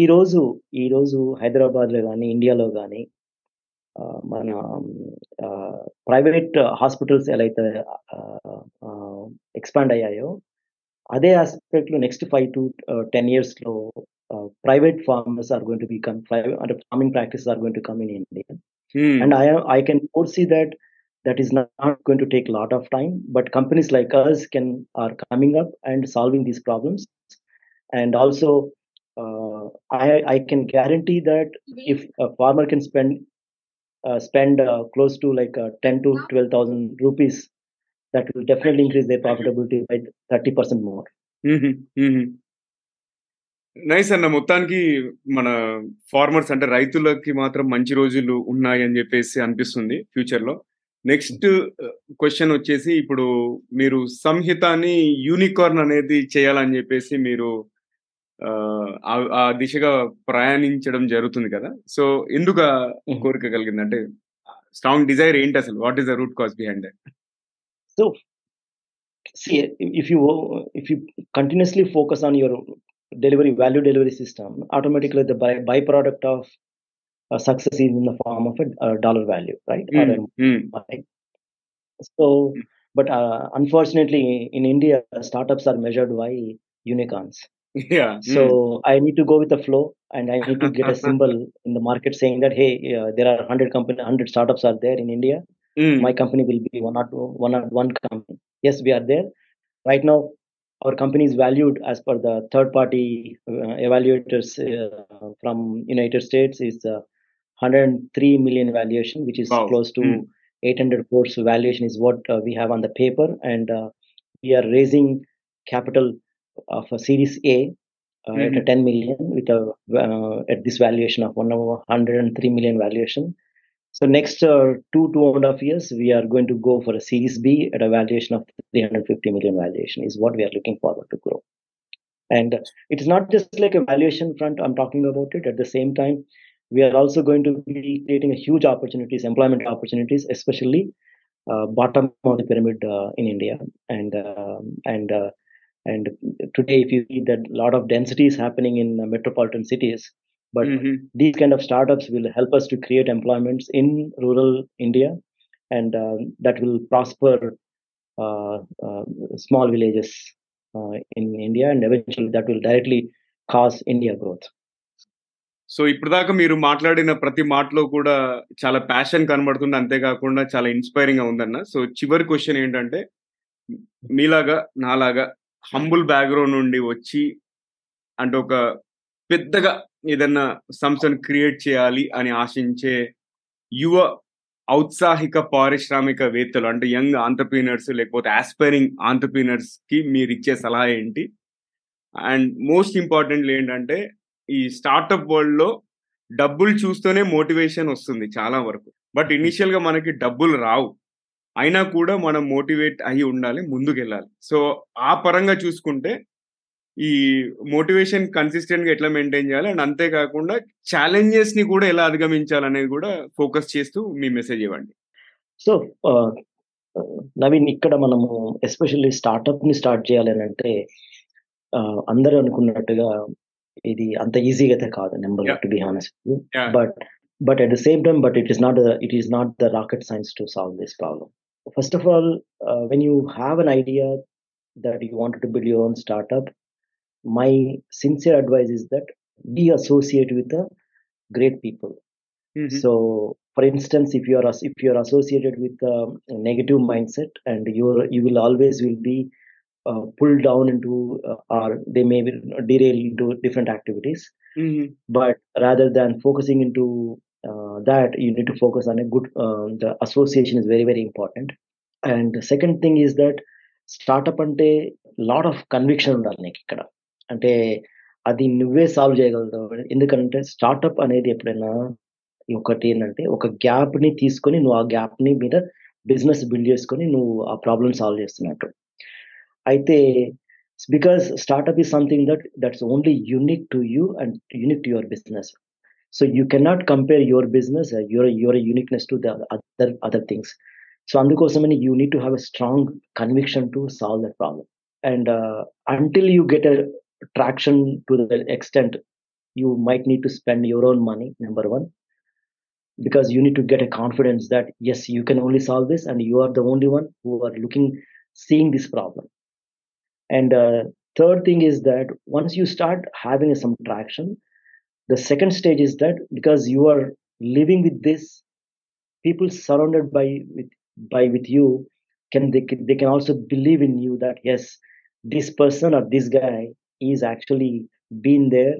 ఈ రోజు హైదరాబాద్ లో కానీ ఇండియాలో కానీ మన ప్రైవేట్ హాస్పిటల్స్ ఎలా అయితే ఎక్స్పాండ్ అయ్యాయో, అదే ఆస్పెక్ట్ లో నెక్స్ట్ 5 to 10 years లో private farmers are going to become, అంటే farming practices are going to come in India. And I can foresee that is not going to take a lot of time, but companies like us are coming up and solving these problems. And also, I can guarantee that if a farmer can spend close to like 10,000 to 12,000 rupees, that will definitely increase their profitability by 30% more. Mm-hmm. Mm-hmm. Nice అన్న. మొత్తానికి మన farmers అంటే రైతులకి మాత్రం మంచి రోజులు ఉన్నాయి అని చెప్పేసి అనిపిస్తుంది ఫ్యూచర్ లో. నెక్స్ట్ క్వశ్చన్ వచ్చేసి, ఇప్పుడు మీరు సంహితాని యూనికార్న్ అనేది చేయాలని చెప్పేసి మీరు ఆ దిశగా ప్రయాణించడం జరుగుతుంది కదా. సో ఎందుకు కోరిక కలిగింది, అంటే స్ట్రాంగ్ డిజైర్ ఏంటి అసలు, what is the root cause behind that? So see, if you continuously focus on your value delivery system, automatically the byproduct of success is in the form of a dollar value, right? Right? So, but unfortunately in India, startups are measured by unicorns. Yeah. So I need to go with the flow, and I need to get a symbol in the market saying that, hey, there are 100 startups are there in India. My company will be one company. Yes, we are there right now. Our company is valued as per the third-party evaluators from United States is 103 million valuation, which is close to 800 crores valuation is what we have on the paper. And we are raising capital of a Series A at a 10 million with at this valuation of 103 million valuation. So next 2.5 years, we are going to go for a Series B at a valuation of 350 million valuation is what we are looking forward to grow. And it's not just like a valuation front, I'm talking about it. At the same time, we are also going to be creating a huge opportunities, employment opportunities, especially bottom of the pyramid in India. And today, if you see that a lot of density is happening in metropolitan cities. But these kind of startups will help us to create employments in rural India, and that will prosper small villages in India, and eventually that will directly cause India growth. So ఇప్పుడు దాకా మీరు మాట్లాడిన ప్రతి మాటలో కూడా చాలా passion కనబడుతుంది, అంతేకాకుండా చాలా ఇన్స్పైరింగ్ గా ఉందన్న. సో చివరి క్వశ్చన్ ఏంటంటే, మీలాగా నాలాగా హంబుల్ బ్యాక్గ్రౌండ్ నుండి వచ్చి అంటే ఒక పెద్దగా ఏదన్నా సంస్థను క్రియేట్ చేయాలి అని ఆశించే యువ ఔత్సాహిక పారిశ్రామిక వేత్తలు అంటే యంగ్ ఆంటర్ప్రీనర్స్ లేకపోతే ఆస్పైరింగ్ ఆంటర్ప్రీనర్స్ కి మీరు ఇచ్చే సలహా ఏంటి? అండ్ మోస్ట్ ఇంపార్టెంట్లీ ఏంటంటే, ఈ స్టార్ట్అప్ వరల్డ్ లో డబ్బులు చూస్తూనే మోటివేషన్ వస్తుంది చాలా వరకు. బట్ ఇనీషియల్ గా మనకి డబ్బులు రావు, అయినా కూడా మనం మోటివేట్ అయ్యి ఉండాలి, ముందుకు వెళ్ళాలి. సో ఆ పరంగా చూసుకుంటే ఈ మోటివేషన్ కన్సిస్టెంట్ గా ఎట్లా మెయింటైన్ చేయాలి, అండ్ అంతేకాకుండా ఛాలెంజెస్ ని కూడా ఎలా అధిగమించాలనేది కూడా ఫోకస్ చేస్తూ మీ మెసేజ్ ఇవ్వండి. సో నవీన్, ఇక్కడ మనము ఎస్పెషల్లీ స్టార్ట్అప్ ని స్టార్ట్ చేయాలని అంటే అందరూ అనుకున్నట్టుగా ఇది అంత ఈజీగా అయితే కాదు, number to be honest. But at the same time it is not the rocket science to solve this problem. First of all, when you have an idea that you wanted to build your own startup, my sincere advice is that be associated with the great people. Mm-hmm. So for instance, if you are associated with a negative mindset, and you will always be pulled down into or they may be derailed into different activities. Mm-hmm. But rather than focusing into that, you need to focus on a good the association is very, very important. And the second thing is that startup అంటే lot of conviction ఉండాలి నీకు ఇక్కడ, అంటే అది నువ్వే solve చేయగలుగుతావు. ఎందుకంటే startup అనేది ఎప్పుడైనా ఒకటి ఏంటంటే ఒక గ్యాప్ని తీసుకొని నువ్వు ఆ గ్యాప్ని మీద బిజినెస్ బిల్డ్ చేసుకొని నువ్వు ఆ ప్రాబ్లమ్ సాల్వ్ చేస్తున్నట్టు అయితే, because startup is something that's only unique to you and unique to your business. So you cannot compare your business your uniqueness to the other things. So అందుకోసమని you need to have a strong conviction to solve that problem. And until you get a traction to the extent you might need to spend your own money, number one, because you need to get a confidence that yes you can only solve this and you are the only one who are looking seeing this problem. And third thing is that once you start having some traction, the second stage is that because you are living with this, people surrounded by with you they can also believe in you that yes, this person or this guy is actually been there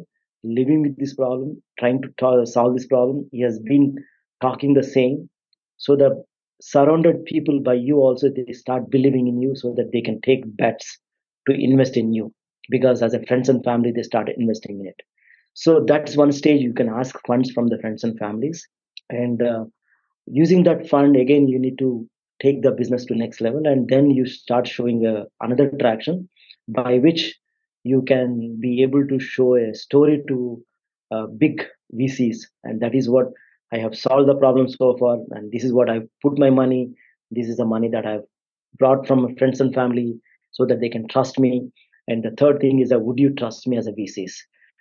living with this problem, trying to solve this problem, he has been talking the same. So the surrounded people by you also, they start believing in you, so that they can take bets to invest in you, because as a friends and family they start investing in it. So that's one stage, you can ask funds from the friends and families, and using that fund again you need to take the business to next level, and then you start showing another traction by which you can be able to show a story to big VCs, and that is what I have solved the problem so far, and this is what I put my money, this is the money that I have brought from friends and family, so that they can trust me. And the third thing is that would you trust me as a VCs?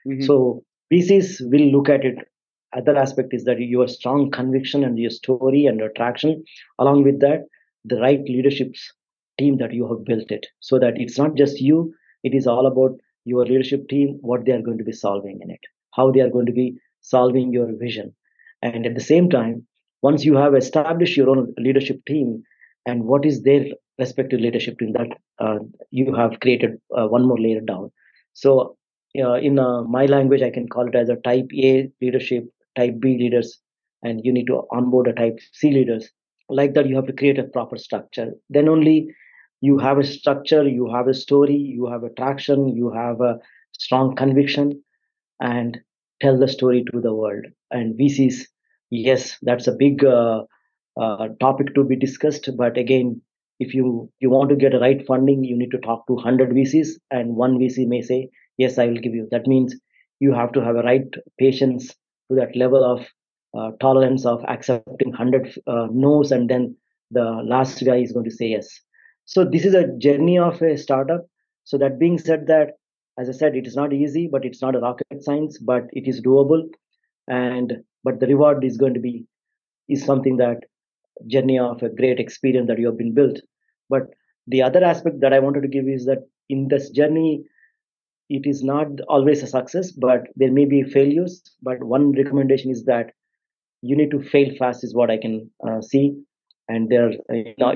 Mm-hmm. So VCs will look at it. Other aspect is that your strong conviction and your story and your traction, along with that the right leadership team that you have built it, so that it's not just you, it is all about your leadership team, what they are going to be solving in it, how they are going to be solving your vision. And at the same time, once you have established your own leadership team and what is their respective leadership team, that you have created one more layer down. So in my language I can call it as a type A leadership, type B leaders, and you need to onboard a type C leaders. Like that you have to create a proper structure, then only you have a structure, you have a story, you have a traction, you have a strong conviction, and tell the story to the world. And VCs, yes, that's a big topic to be discussed, but again, if you want to get a right funding, you need to talk to 100 VCs, and one VC may say yes, I will give you. That means you have to have a right patience to that level of tolerance of accepting 100 no's, and then the last guy is going to say yes. So this is a journey of a startup. So that being said, that as I said, it is not easy, but it's not a rocket science, but it is doable. And but the reward is going to be is something that journey of a great experience that you have been built. But the other aspect that I wanted to give is that in this journey, it is not always a success, but there may be failures. But one recommendation is that you need to fail fast is what I can see. And there,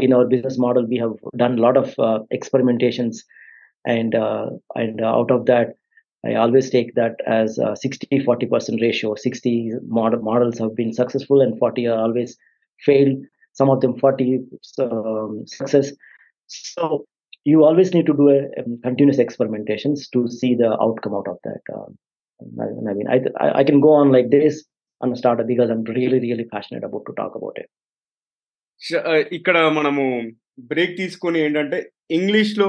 in our business model, we have done a lot of experimentations. And out of that, I always take that as a 60-40% ratio. 60 models have been successful and 40 are always failed. Some of them 40 success. So you always need to do a continuous experimentations to see the outcome out of that. I mean, I can go on like this, on the startup because I'm really, really passionate about to talk about it. ఇక్కడ మనము break తీసుకొని ఏంటంటే ఇంగ్లీష్లో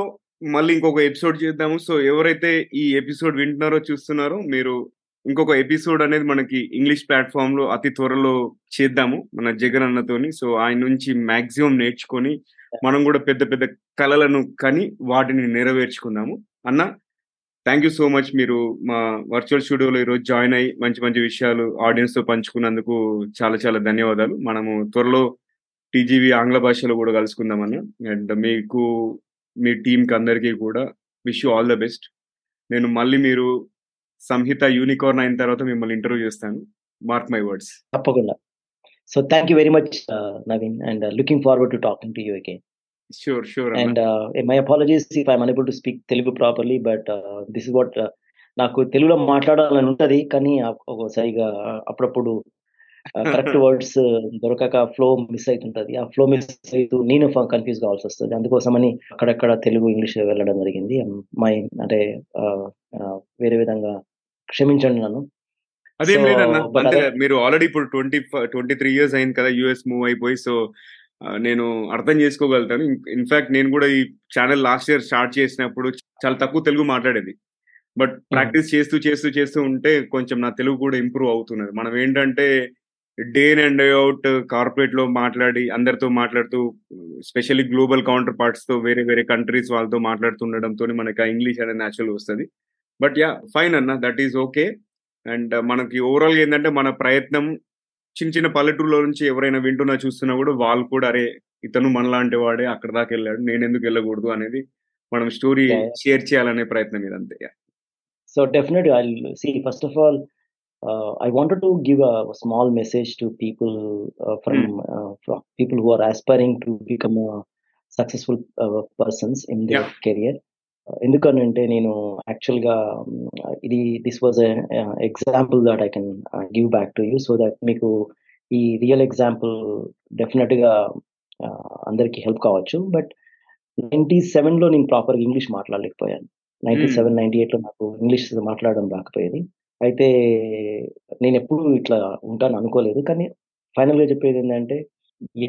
మళ్ళీ ఇంకొక episode చేద్దాము. So ఎవరైతే ఈ ఎపిసోడ్ వింటున్నారో చూస్తున్నారో మీరు ఇంకొక ఎపిసోడ్ అనేది మనకి ఇంగ్లీష్ ప్లాట్ఫామ్ లో అతి త్వరలో చేద్దాము మన జగన్ అన్నతోని. సో ఆయన నుంచి మాక్సిమం నేర్చుకొని మనం కూడా పెద్ద పెద్ద కళలను కని వాటిని నెరవేర్చుకుందాము. అన్న, థ్యాంక్ యూ సో మచ్. మీరు మా వర్చువల్ స్టూడియోలో ఈరోజు జాయిన్ అయ్యి మంచి మంచి విషయాలు ఆడియన్స్ తో పంచుకున్నందుకు చాలా చాలా ధన్యవాదాలు. మనము త్వరలో టీజీవీ ఆంగ్ల భాషలో కూడా కలుసుకుందాం అన్న. అండ్ మీకు, మీ టీంకి అందరికీ కూడా wish you all the best. నేను మళ్ళీ మీరు సంహిత యూనికార్న్ అయిన తర్వాత మిమ్మల్ని ఇంటర్వ్యూ చేస్తాను. Mark my words. తప్పకుండా. So thank you very much Naveen, and looking forward to talking to you again. Sure, sure. And my apologies if I'm unable to speak Telugu properly, but this is what నాకు తెలుగులో మాట్లాడాలని ఉంటది, కానీ ఒకసారిగా అప్పుడప్పుడు correct words దొరకక flow miss అవుతుంటది. ఆ ఫ్లో మిస్ అవుతూ నేను కన్ఫ్యూజ్ కావాల్సి వస్తుంది. అందుకోసమని అక్కడక్కడ తెలుగు ఇంగ్లీష్ వెళ్ళడం జరిగింది. మై అంటే వేరే విధంగా క్షమించండి నన్ను. అదే మీరు ఆల్రెడీ ఇప్పుడు 23 ఇయర్స్ అయింది కదా యుఎస్ మూవ్ అయిపోయి, సో నేను అర్థం చేసుకోగలుగుతాను. ఇన్ఫాక్ట్ నేను కూడా ఈ ఛానల్ లాస్ట్ ఇయర్ స్టార్ట్ చేసినప్పుడు చాలా తక్కువ తెలుగు మాట్లాడేది, బట్ ప్రాక్టీస్ చేస్తూ చేస్తూ చేస్తూ ఉంటే కొంచెం నా తెలుగు కూడా ఇంప్రూవ్ అవుతున్నది. మనం ఏంటంటే day in and day out corporate లో మాట్లాడి అందరితో మాట్లాడుతూ, స్పెషల్లీ గ్లోబల్ కౌంటర్ పార్ట్స్ తో, వేరే వేరే కంట్రీస్ వాళ్ళతో మాట్లాడుతుండడంతో మనకి ఆ ఇంగ్లీష్ అనేది న్యాచురల్ వస్తుంది. బట్ యా, ఫైన్ అన్న, దట్ ఈస్ ఓకే. అండ్ మనకి ఓవరాల్గా ఏంటంటే మన ప్రయత్నం చిన్న చిన్న పల్లెటూరులో నుంచి ఎవరైనా వింటున్నా చూస్తున్నా కూడా వాళ్ళు కూడా అరే ఇతను మనలాంటి వాడే అక్కడ దాకా వెళ్ళాడు, నేను ఎందుకు వెళ్ళకూడదు అనేది మనం స్టోరీ షేర్ చేయాలనే ప్రయత్నం ఇదంతే. So definitely I'll see, first of all I wanted to give a small message to people from people who are aspiring to become a successful persons in their career. ఎందుకంటే నేను actual గా ఇది this was example that I can give back to you, so that మీకు ఈ real example definite గా అందరికి help కావచ్చు. But 97లో నేను ప్రాపర్గా ఇంగ్లీష్ మాట్లాడలేకపోయాను. 97-98లో నాకు ఇంగ్లీష్ మాట్లాడడం రాకపోయేది. అయితే నేను ఎప్పుడు ఇట్లా ఉంటాను అనుకోలేదు, కానీ ఫైనల్గా చెప్పేది ఏంటంటే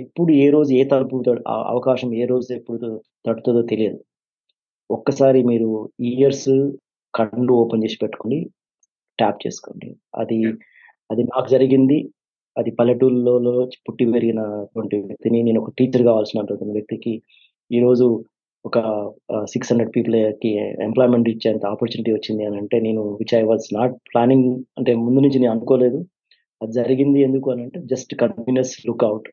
ఎప్పుడు ఏ రోజు ఏ తలుపు అవకాశం ఏ రోజు ఎప్పుడు తడుతుందో తెలియదు. ఒక్కసారి మీరు ఇయర్స్ కళ్ళు ఓపెన్ చేసి పెట్టుకోండి, ట్యాప్ చేసుకోండి. అది అది నాకు జరిగింది. అది పల్లెటూళ్ళలో పుట్టి పెరిగినటువంటి వ్యక్తిని నేను ఒక టీచర్ కావాల్సినటువంటి వ్యక్తికి ఈరోజు ఒక 600 పీపుల్కి ఎంప్లాయ్మెంట్ ఇచ్చేంత ఆపర్చునిటీ వచ్చింది అని అంటే నేను which I was not planning, అంటే ముందు నుంచి నేను అనుకోలేదు. అది జరిగింది ఎందుకు అని అంటే జస్ట్ కంటిన్యూస్ లుక్అవుట్.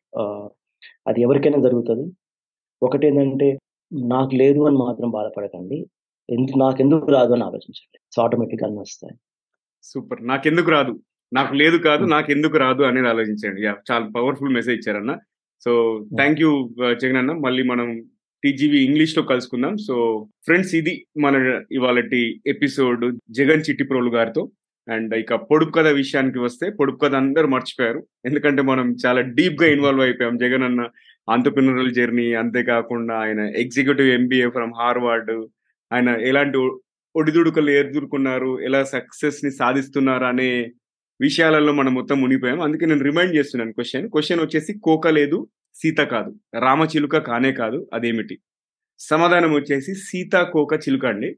అది ఎవరికైనా జరుగుతుంది. ఒకటి ఏంటంటే నాకు లేదు అని మాత్రం బాధపడకండి, నాకెందుకు రాదు అని ఆలోచించండి. సో ఆటోమేటిక్గా అన్నీ వస్తాయి. సూపర్. నాకెందుకు రాదు, నాకు లేదు కాదు, నాకెందుకు రాదు అనేది ఆలోచించండి. చాలా పవర్ఫుల్ మెసేజ్ ఇచ్చారన్న. సో థ్యాంక్ యూ జగన్ అన్న. మళ్ళీ మనం టీజీవీ ఇంగ్లీష్ లో కలుసుకుందాం. సో ఫ్రెండ్స్, ఇది మన ఇవాళటి ఎపిసోడ్ జగన్ చిట్టిప్రోలు గారితో. అండ్ ఇక పొడుపు కథ విషయానికి వస్తే, పొడుపు కథ అందరూ మర్చిపోయారు, ఎందుకంటే మనం చాలా డీప్ గా ఇన్వాల్వ్ అయిపోయాం జగన్ అన్న ఆంటర్‌ప్రెన్యూరల్ జర్నీ. అంతేకాకుండా ఆయన ఎగ్జిక్యూటివ్ MBA ఫ్రమ్ హార్వర్డ్, ఆయన ఎలాంటి ఒడిదుడుకలు ఎదుర్కొన్నారు, ఎలా సక్సెస్ ని సాధిస్తున్నారు అనే విషయాలలో మనం మొత్తం మునిగిపోయాం. అందుకే నేను రిమైండ్ చేస్తున్నాను క్వశ్చన్ వచ్చేసి, కోక లేదు, సీత కాదు, రామచిలుక కానే కాదు, అదేమిటి? సమాధానం వచ్చేసి సీత కోక చిలుక అండి,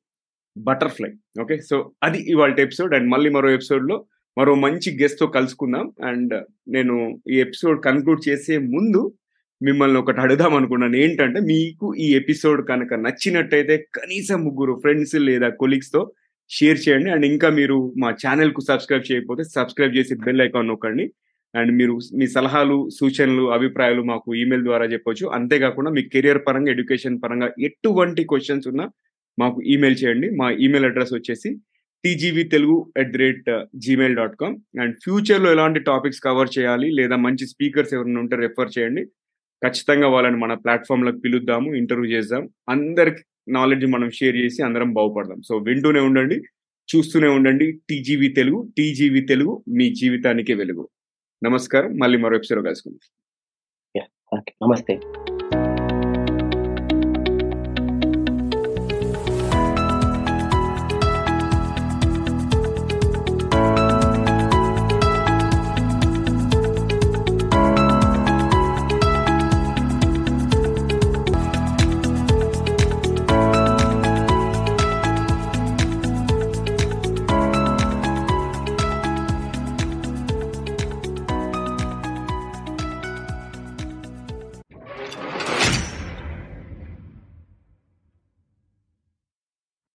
బటర్ఫ్లై. ఓకే, సో అది ఇవాళ ఎపిసోడ్. అండ్ మళ్ళీ మరో ఎపిసోడ్లో మరో మంచి గెస్ట్తో కలుసుకుందాం. అండ్ నేను ఈ ఎపిసోడ్ కన్క్లూడ్ చేసే ముందు మిమ్మల్ని ఒకటి అడుగుదాం అనుకున్నాను. ఏంటంటే, మీకు ఈ ఎపిసోడ్ కనుక నచ్చినట్టయితే కనీసం 3 ఫ్రెండ్స్ లేదా కొలీగ్స్తో షేర్ చేయండి. అండ్ ఇంకా మీరు మా ఛానల్కు సబ్స్క్రైబ్ చేయకపోతే సబ్స్క్రైబ్ చేసి బెల్ ఐకాన్ నొక్కండి. అండ్ మీరు మీ సలహాలు, సూచనలు, అభిప్రాయాలు మాకు ఈమెయిల్ ద్వారా చెప్పొచ్చు. అంతేకాకుండా మీ కెరియర్ పరంగా, ఎడ్యుకేషన్ పరంగా ఎటువంటి క్వశ్చన్స్ ఉన్నా మాకు ఈమెయిల్ చేయండి. మా ఈమెయిల్ అడ్రస్ వచ్చేసి tgvtelugu@gmail.com. అండ్ ఫ్యూచర్లో ఎలాంటి టాపిక్స్ కవర్ చేయాలి లేదా మంచి స్పీకర్స్ ఎవరైనా ఉంటే రెఫర్ చేయండి. ఖచ్చితంగా వాళ్ళని మన ప్లాట్ఫామ్లకు పిలుద్దాము, ఇంటర్వ్యూ చేద్దాం, అందరికి నాలెడ్జ్ మనం షేర్ చేసి అందరం బాగుపడదాం. సో వింటూనే ఉండండి, చూస్తూనే ఉండండి. టీజీవీ తెలుగు, టీజీవీ తెలుగు, మీ జీవితానికే వెలుగు. నమస్కారం, మళ్ళీ మరో ఎపిసోడ్ కలుసుకుందాం. నమస్తే.